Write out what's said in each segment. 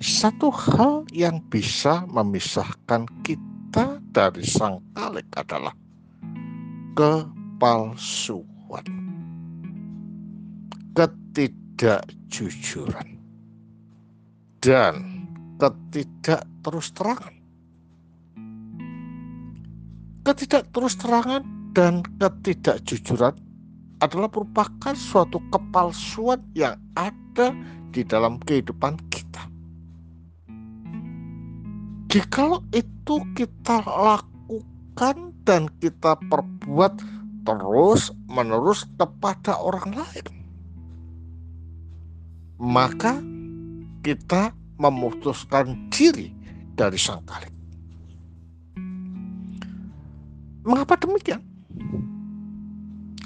Satu hal yang bisa memisahkan kita dari sang khalik adalah kepalsuan, ketidakjujuran, dan ketidakterusterangan. Ketidakterusterangan dan ketidakjujuran adalah merupakan suatu kepalsuan yang ada di dalam kehidupan kita. Jikalau itu kita lakukan dan kita perbuat terus-menerus kepada orang lain, maka kita memutuskan diri dari sang khalik. Mengapa demikian?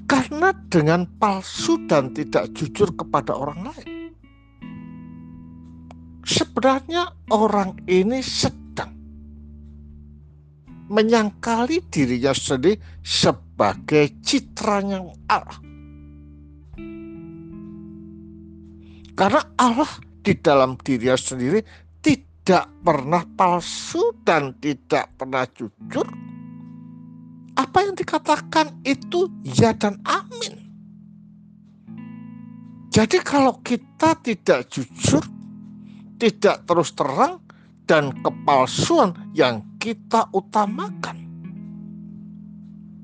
Karena dengan palsu dan tidak jujur kepada orang lain, sebenarnya orang ini sedang menyangkali dirinya sendiri sebagai citranya Allah. Karena Allah di dalam dirinya sendiri tidak pernah palsu dan tidak pernah jujur. Apa yang dikatakan itu ya dan amin. Jadi kalau kita tidak jujur, tidak terus terang, dan kepalsuan yang kita utamakan,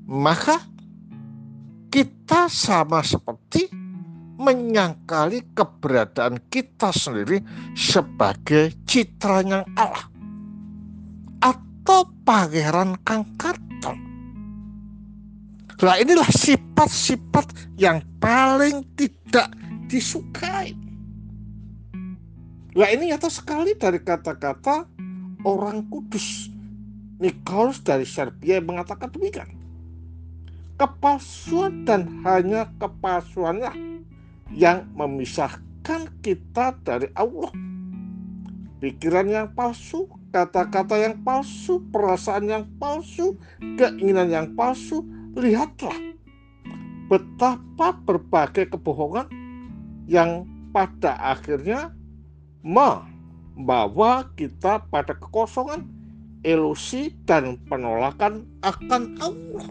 maka kita sama seperti menyangkali keberadaan kita sendiri sebagai citranya Allah atau pangeran Kang Karton. Nah, inilah sifat-sifat yang paling tidak disukai. Nah, ini nyata sekali dari kata-kata orang kudus Nicholas dari Serbia yang mengatakan demikian. Kepalsuan dan hanya kepalsuannya yang memisahkan kita dari Allah. Pikiran yang palsu, kata-kata yang palsu, perasaan yang palsu, keinginan yang palsu. Lihatlah betapa berbagai kebohongan yang pada akhirnya membawa kita pada kekosongan, ilusi, dan penolakan akan Allah.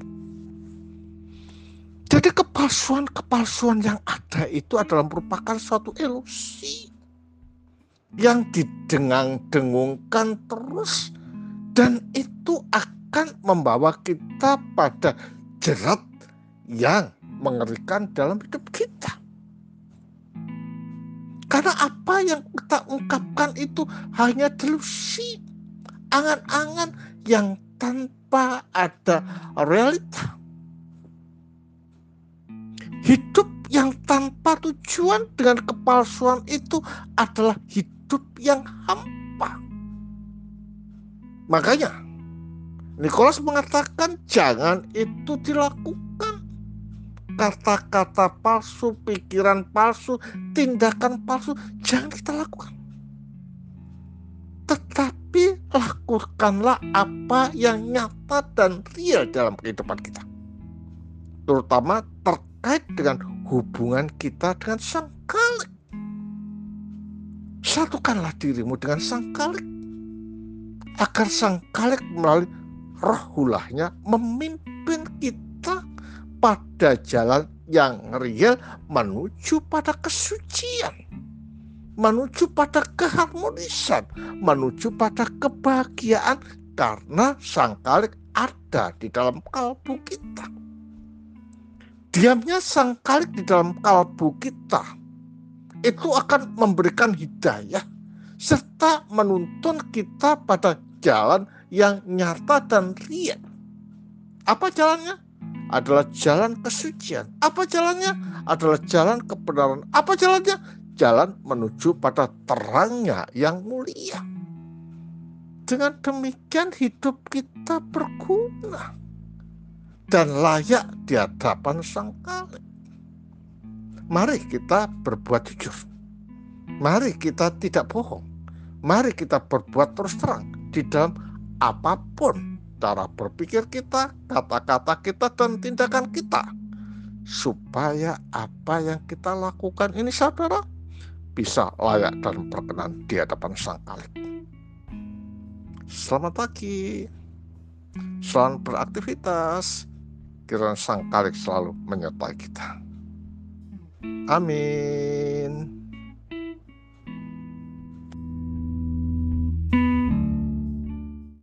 Jadi kepalsuan-kepalsuan yang ada itu adalah merupakan suatu ilusi yang didengang-dengungkan terus, dan itu akan membawa kita pada jerat yang mengerikan dalam hidup kita. Karena apa yang kita ungkapkan itu hanya delusi, angan-angan yang tanpa ada realita. Hidup yang tanpa tujuan dengan kepalsuan itu adalah hidup yang hampa. Makanya Nicholas mengatakan jangan itu dilakukan. Kata-kata palsu, pikiran palsu, tindakan palsu, jangan kita lakukan. Tetapi lakukanlah apa yang nyata dan real dalam kehidupan kita, terutama terkait dengan hubungan kita dengan sang khalik. Satukanlah dirimu dengan sang khalik, agar sang khalik melalui rohulahnya memimpin kita pada jalan yang real menuju pada kesucian, menuju pada keharmonisan, menuju pada kebahagiaan, karena sang khalik ada di dalam kalbu kita. Diamnya sang khalik di dalam kalbu kita itu akan memberikan hidayah serta menuntun kita pada jalan yang nyata dan riya. Apa jalannya? Adalah jalan kesucian. Apa jalannya? Adalah jalan kebenaran. Apa jalannya? Jalan menuju pada terangnya yang mulia. Dengan demikian hidup kita berguna dan layak di hadapan sang khalik. Mari kita berbuat jujur. Mari kita tidak bohong. Mari kita berbuat terus terang di dalam apapun cara berpikir kita, kata-kata kita, dan tindakan kita, supaya apa yang kita lakukan ini, saudara, bisa layak dan berkenan di hadapan Sang Khalik. Selamat pagi, selamat beraktivitas. Kiranya Sang Khalik selalu menyertai kita. Amin.